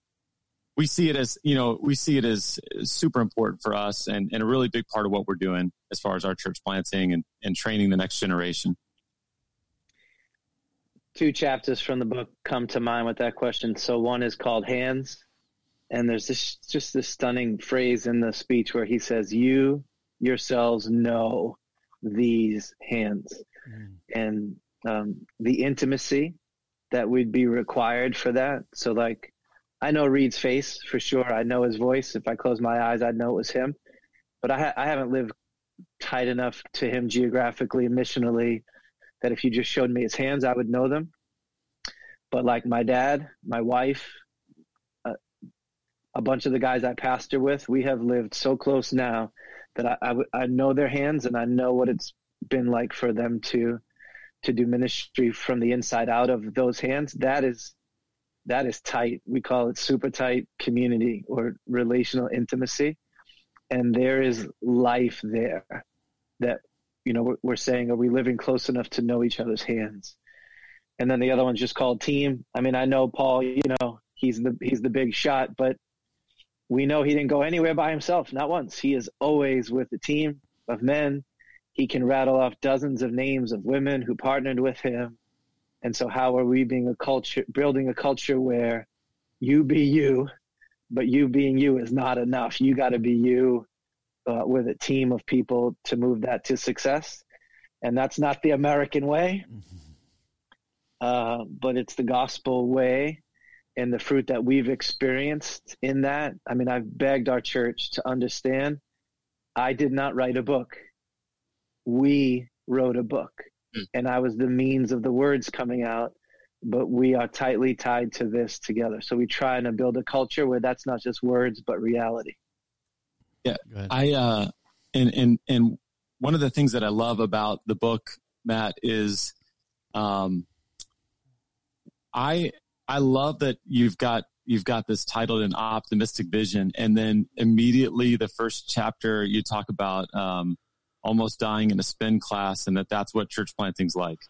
we see it as, you know, we see it as super important for us, and, and a really big part of what we're doing as far as our church planting and, and training the next generation. Two chapters from the book come to mind with that question. So one is called Hands. And there's this, just this stunning phrase in the speech where he says, you yourselves know these hands. Mm. And um, the intimacy that would be required for that. So like, I know Reed's face for sure. I know his voice. If I close my eyes, I'd know it was him. But I, ha- I haven't lived tight enough to him geographically and missionally that if you just showed me his hands, I would know them. But like my dad, my wife, a bunch of the guys I pastor with, we have lived so close now that I, I, I know their hands, and I know what it's been like for them to to do ministry from the inside out of those hands. That is that is tight. We call it super tight community or relational intimacy. And there is life there that, you know, we're, we're saying, are we living close enough to know each other's hands? And then the other one's just called Team. I mean, I know Paul, you know, he's the he's the big shot, but we know he didn't go anywhere by himself, not once. He is always with a team of men. He can rattle off dozens of names of women who partnered with him. And so how are we being a culture, building a culture where you be you, but you being you is not enough. You got to be you uh, with a team of people to move that to success. And that's not the American way, mm-hmm. uh, but it's the gospel way. And the fruit that we've experienced in that, I mean, I've begged our church to understand, I did not write a book. We wrote a book. Mm. And I was the means of the words coming out, but we are tightly tied to this together. So we try to build a culture where that's not just words, but reality. Yeah. I, uh, and, and, and one of the things that I love about the book, Matt, is, um, I, I love that you've got you've got this titled An Optimistic Vision, and then immediately the first chapter you talk about um, almost dying in a spin class, and that that's what church planting's like.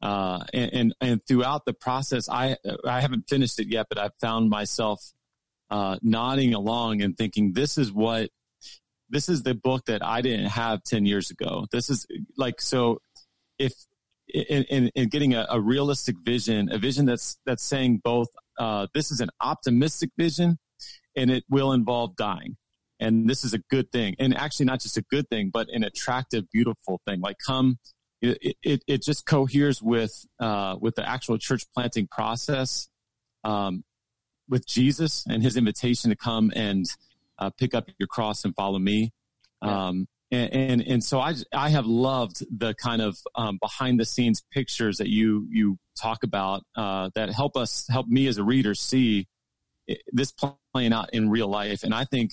Uh, and, and and throughout the process, I I haven't finished it yet, but I've found myself uh, nodding along and thinking, this is what this is the book that I didn't have ten years ago. This is like so if. In, in, in getting a, a realistic vision, a vision that's that's saying both uh, this is an optimistic vision and it will involve dying. And this is a good thing. And actually not just a good thing, but an attractive, beautiful thing. Like come, it it, it just coheres with, uh, with the actual church planting process, um, with Jesus and his invitation to come and uh, pick up your cross and follow me. Um, yeah. And, and and so I I have loved the kind of um, behind the scenes pictures that you you talk about uh, that help us help me as a reader see this playing out in real life. And I think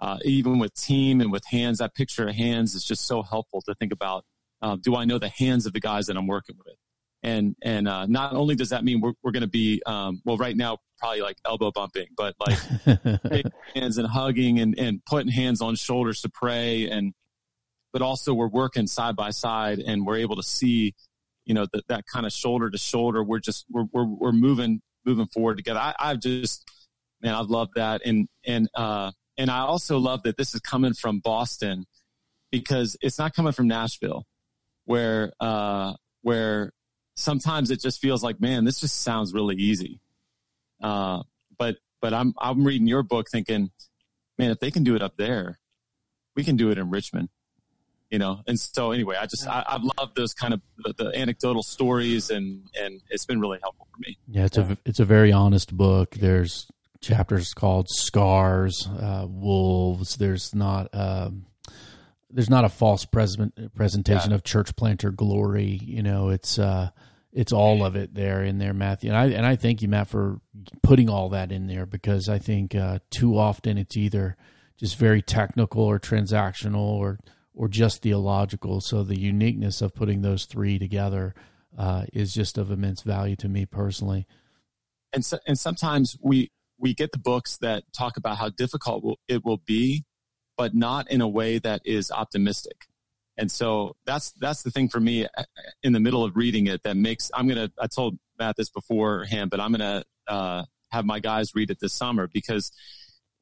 uh, even with Team and with Hands, that picture of Hands is just so helpful to think about. Uh, do I know the hands of the guys that I'm working with? And and uh, not only does that mean we're we're going to be um, well right now probably like elbow bumping, but like big hands and hugging and and putting hands on shoulders to pray and. But also we're working side by side and we're able to see, you know, the, that kind of shoulder to shoulder. We're just, we're, we're, we're moving, moving forward together. I, I've just, man, I've loved that. And, and, uh, and I also love that this is coming from Boston because it's not coming from Nashville where, uh, where sometimes it just feels like, man, this just sounds really easy. Uh, but, but I'm, I'm reading your book thinking, man, if they can do it up there, we can do it in Richmond. You know, and so anyway, I just, I, I've loved those kind of the, the anecdotal stories and, and it's been really helpful for me. Yeah. It's yeah. a, it's a very honest book. There's chapters called Scars, uh, Wolves. There's not, um, there's not a false present, presentation yeah. of church planter glory. You know, it's, uh, it's all of it there in there, Matthew. And I, and I thank you, Matt, for putting all that in there because I think, uh, too often it's either just very technical or transactional or, or just theological. So the uniqueness of putting those three together uh, is just of immense value to me personally. And so, and sometimes we, we get the books that talk about how difficult it will be but not in a way that is optimistic. And so that's that's the thing for me in the middle of reading it that makes, I'm going to, I told Matt this beforehand, but I'm going to uh, have my guys read it this summer because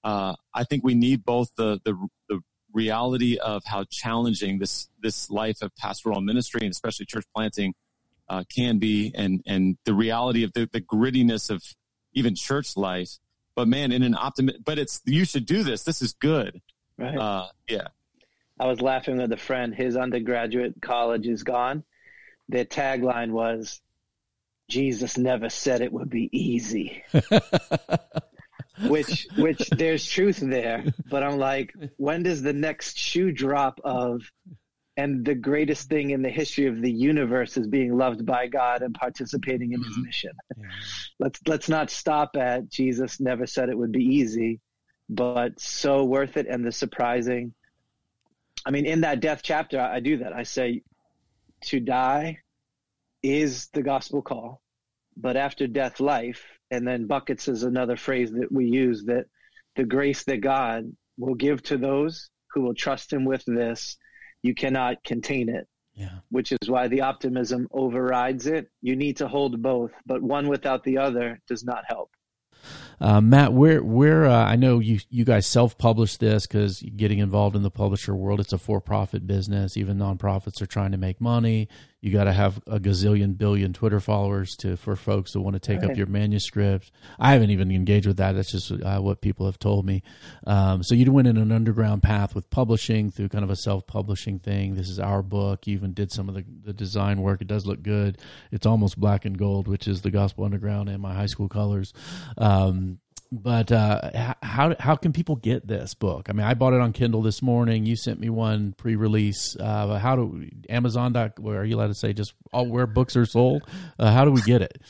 uh, I think we need both the, the the reality of how challenging this this life of pastoral ministry and especially church planting uh, can be and, and the reality of the, the grittiness of even church life. But man, in an optimist, but it's, you should do this. This is good. Right. Uh, yeah. I was laughing with a friend. His undergraduate college is gone. Their tagline was, "Jesus never said it would be easy," which, which there's truth there. But I'm like, when does the next shoe drop of, and the greatest thing in the history of the universe is being loved by God and participating in his mission. Yeah. Let's, let's not stop at Jesus never said it would be easy, but so worth it. And the surprising, I mean, in that death chapter, I do that. I say to die is the gospel call, but after death, life. And then buckets is another phrase that we use, that the grace that God will give to those who will trust him with this, you cannot contain it, yeah. Which is why the optimism overrides it. You need to hold both, but one without the other does not help. Uh, Matt, we're, we're, uh, I know you, you guys self-publish this because getting involved in the publisher world, it's a for-profit business. Even nonprofits are trying to make money. You got to have a gazillion billion Twitter followers to, for folks that want to take right. up your manuscript. I haven't even engaged with that. That's just uh, what people have told me. Um, so you went in an underground path with publishing through kind of a self-publishing thing. This is our book. You even did some of the, the design work. It does look good. It's almost black and gold, which is the Gospel Underground and my high school colors. Um, But uh, how how can people get this book? I mean, I bought it on Kindle this morning. You sent me one pre-release. Uh, how do Amazon? Are you allowed to say just all where books are sold? Uh, how do we get it?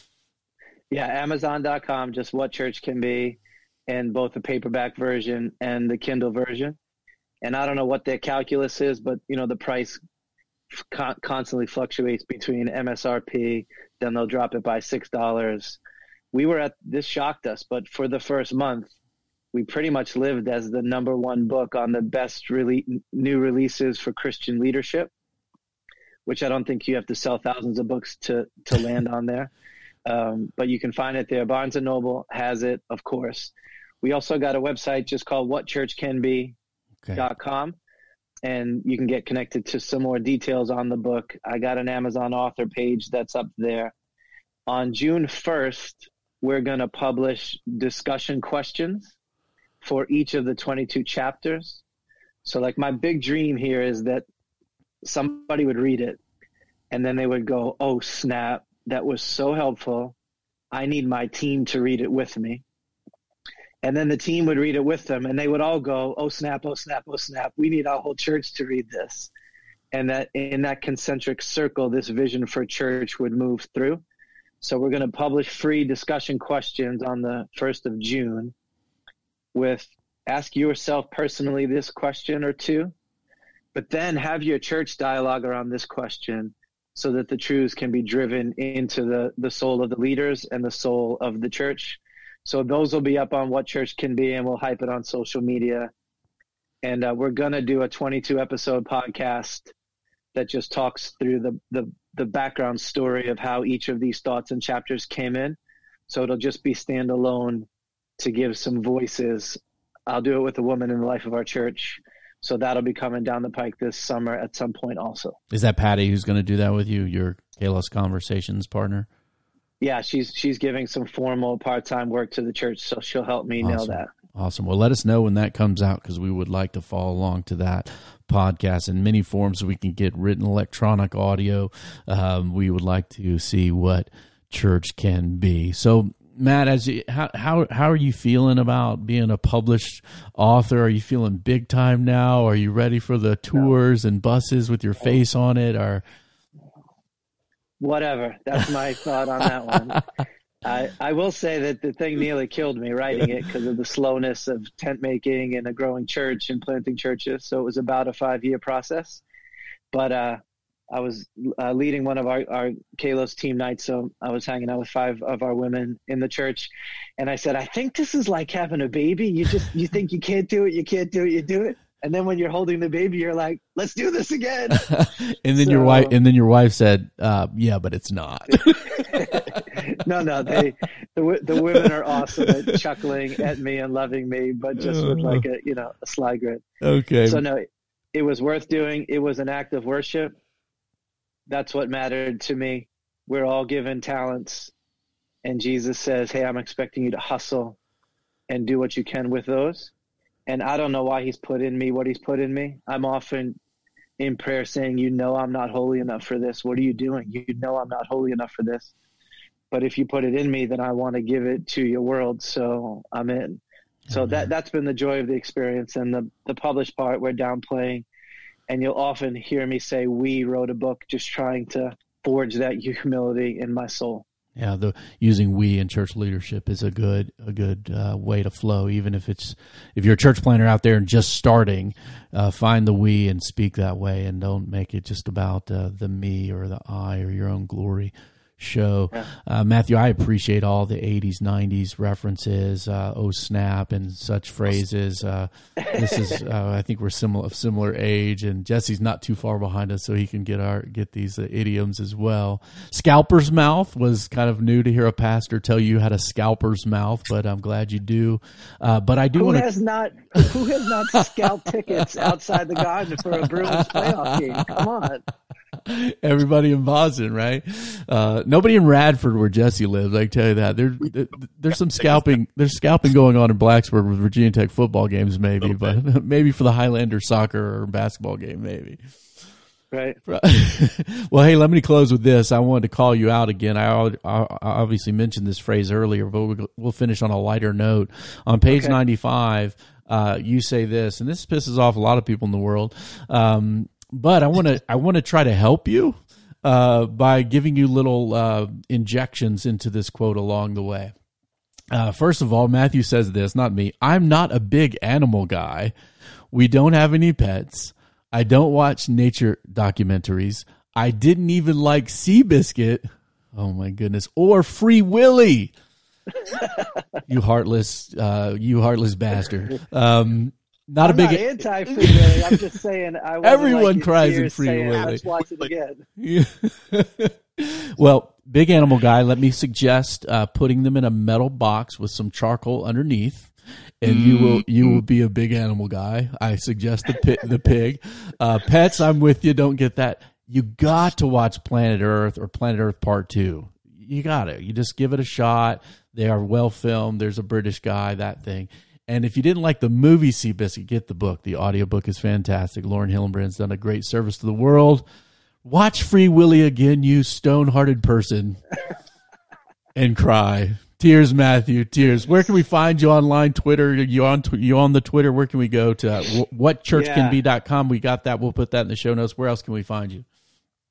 Yeah, Amazon dot com. Just What Church Can Be, and both the paperback version and the Kindle version. And I don't know what their calculus is, but you know the price con- constantly fluctuates between M S R P. Then they'll drop it by six dollars. We were at, this shocked us, but for the first month, we pretty much lived as the number one book on the best really new releases for Christian leadership, which I don't think you have to sell thousands of books to, to land on there. Um, but you can find it there. Barnes and Noble has it, of course. We also got a website just called what church can be dot com, okay. And you can get connected to some more details on the book. I got an Amazon author page that's up there. On June first, we're going to publish discussion questions for each of the twenty-two chapters. So like my big dream here is that somebody would read it and then they would go, "Oh snap, that was so helpful. I need my team to read it with me." And then the team would read it with them and they would all go, "Oh snap, oh snap, oh snap. We need our whole church to read this." And that in that concentric circle, this vision for church would move through. So we're going to publish free discussion questions on the first of June with ask yourself personally this question or two, but then have your church dialogue around this question so that the truths can be driven into the, the soul of the leaders and the soul of the church. So those will be up on What Church Can Be, and we'll hype it on social media. And uh, we're going to do a twenty-two episode podcast that just talks through the, the, the background story of how each of these thoughts and chapters came in. So it'll just be standalone to give some voices. I'll do it with a woman in the life of our church. So that'll be coming down the pike this summer at some point also. Is that Patty who's going to do that with you, your Kalos Conversations partner? Yeah, she's she's giving some formal part-time work to the church, so she'll help me awesome. Nail that. Awesome. Well, let us know when that comes out because we would like to follow along to that podcast in many forms. We can get written, electronic, audio. Um, we would like to see what church can be. So, Matt, as you, how, how how are you feeling about being a published author? Are you feeling big time now? Are you ready for the tours and buses with your face on it? Or whatever. That's my thought on that one. I, I will say that the thing nearly killed me writing it because of the slowness of tent making and a growing church and planting churches. So it was about a five-year process. But uh, I was uh, leading one of our, our Kalos team nights, so I was hanging out with five of our women in the church. And I said, I think this is like having a baby. You just you think you can't do it, you can't do it, you do it. And then when you're holding the baby, you're like, let's do this again. and then so, your wife, and then your wife said, uh, yeah, but it's not. no, no, they, the, the women are awesome at chuckling at me and loving me, but just with like a, you know, a sly grin. Okay. So no, it was worth doing. It was an act of worship. That's what mattered to me. We're all given talents, and Jesus says, hey, I'm expecting you to hustle and do what you can with those. And I don't know why he's put in me what he's put in me. I'm often in prayer saying, you know, I'm not holy enough for this. What are you doing? You know, I'm not holy enough for this. But if you put it in me, then I want to give it to your world. So I'm in. So mm-hmm. that, that's been the joy of the experience. And the, the published part, we're downplaying. And you'll often hear me say, we wrote a book just trying to forge that humility in my soul. Yeah, the using we in church leadership is a good a good uh, way to flow. Even if it's if you're a church planner out there and just starting, uh, find the we and speak that way, and don't make it just about uh, the me or the I or your own glory show. Yeah. Uh, Matthew, I appreciate all the eighties, nineties references, uh, oh snap, and such phrases. Uh, this is uh, I think we're similar of similar age, and Jesse's not too far behind us, so he can get our get these uh, idioms as well. Scalper's mouth was kind of new to hear a pastor tell you how to scalper's mouth, but I'm glad you do. Uh, but I do want to. Who has not who has not scalped tickets outside the Garden for a Bruins playoff game? Come on. Everybody in Boston, right? Uh, nobody in Radford, where Jesse lives, I can tell you that. There, there, there's some scalping. There's scalping going on in Blacksburg with Virginia Tech football games, maybe, but maybe for the Highlander soccer or basketball game, maybe. Right. Well, hey, let me close with this. I wanted to call you out again. I, I obviously mentioned this phrase earlier, but we'll finish on a lighter note. On page okay. ninety-five, uh, you say this, and this pisses off a lot of people in the world. Um, But I want to I want to try to help you uh, by giving you little uh, injections into this quote along the way. Uh, first of all, Matthew says this, not me. I'm not a big animal guy. We don't have any pets. I don't watch nature documentaries. I didn't even like Seabiscuit. Oh, my goodness. Or Free Willy. you heartless, uh, you heartless bastard. Um Not I'm a big not anti-Free Willy. I'm just saying. I Everyone like cries in Free Willy. Let's watch it again. Yeah. Well, big animal guy. Let me suggest uh, putting them in a metal box with some charcoal underneath, and mm. you will you will be a big animal guy. I suggest the pit, the pig. Uh, pets, I'm with you. Don't get that. You got to watch Planet Earth or Planet Earth Part Two. You got it. You just give it a shot. They are well filmed. There's a British guy. That thing. And if you didn't like the movie Seabiscuit, get the book. The audiobook is fantastic. Lauren Hillenbrand's done a great service to the world. Watch Free Willy again, you stone-hearted person, and cry. Tears, Matthew, tears. Where can we find you online? Twitter, you on you on the Twitter. Where can we go to? what church can be dot com. We got that. We'll put that in the show notes. Where else can we find you?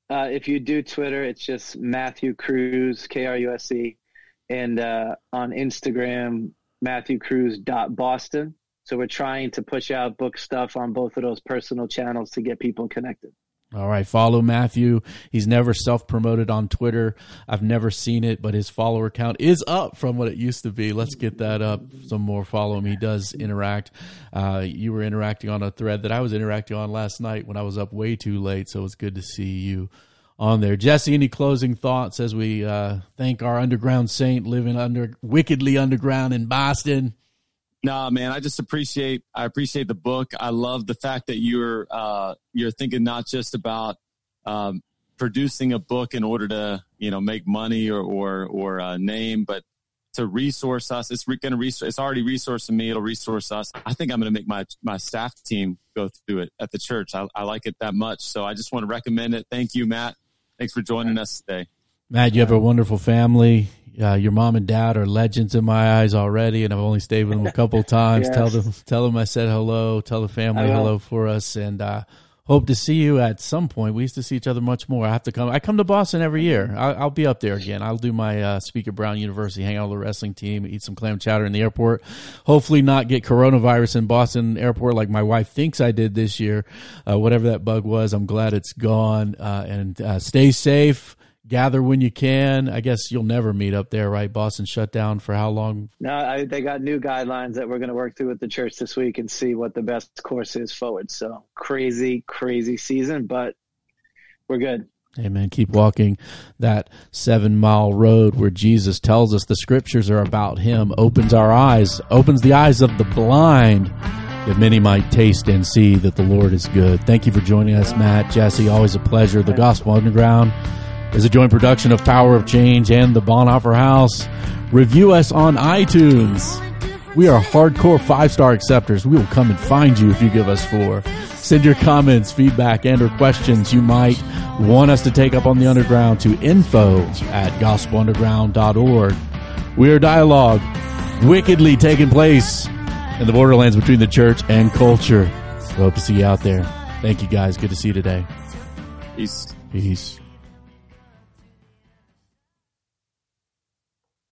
Uh, if you do Twitter, it's just Matthew Kruse, K R U S E, and uh, on Instagram, Matthew Kruse dot Boston. So we're trying to push out book stuff on both of those personal channels to get people connected. All right. Follow Matthew. He's never self-promoted on Twitter. I've never seen it, but his follower count is up from what it used to be. Let's get that up. Some more follow him. He does interact. Uh, you were interacting on a thread that I was interacting on last night when I was up way too late. So it's good to see you on there. Jesse, any closing thoughts as we uh, thank our underground saint living under wickedly underground in Boston? Nah, man, I just appreciate I appreciate the book. I love the fact that you're uh, you're thinking not just about um, producing a book in order to you know make money or or or uh, name, but to resource us. It's going to resource. It's already resourcing me. It'll resource us. I think I'm going to make my my staff team go through it at the church. I, I like it that much, so I just want to recommend it. Thank you, Matt. Thanks for joining us today. Matt, you have a wonderful family. Uh, your mom and dad are legends in my eyes already, and I've only stayed with them a couple of times. Yes. Tell them tell them I said hello. Tell the family hello for us, and uh, hope to see you at some point. We used to see each other much more. I have to come. I come to Boston every year. I, I'll be up there again. I'll do my uh, speak at Brown University, hang out with the wrestling team, eat some clam chowder in the airport, hopefully not get coronavirus in Boston airport like my wife thinks I did this year. Uh, whatever that bug was, I'm glad it's gone. Uh, and uh, stay safe. gather when you can. I guess you'll never meet up there, right? Boston shut down for how long? No, I, they got new guidelines that we're going to work through with the church this week and see what the best course is forward. So crazy, crazy season, but we're good. Amen. Keep walking that seven mile road where Jesus tells us the scriptures are about him, opens our eyes, opens the eyes of the blind, that many might taste and see that the Lord is good. Thank you for joining us, Matt, Jesse. Always a pleasure. The Gospel Underground is a joint production of Power of Change and the Bonhoeffer House. Review us on iTunes. We are hardcore five-star acceptors. We will come and find you if you give us four. Send your comments, feedback, and or questions you might want us to take up on the Underground to info at gospel underground dot org. We are dialogue wickedly taking place in the borderlands between the church and culture. We hope to see you out there. Thank you, guys. Good to see you today. Peace. Peace.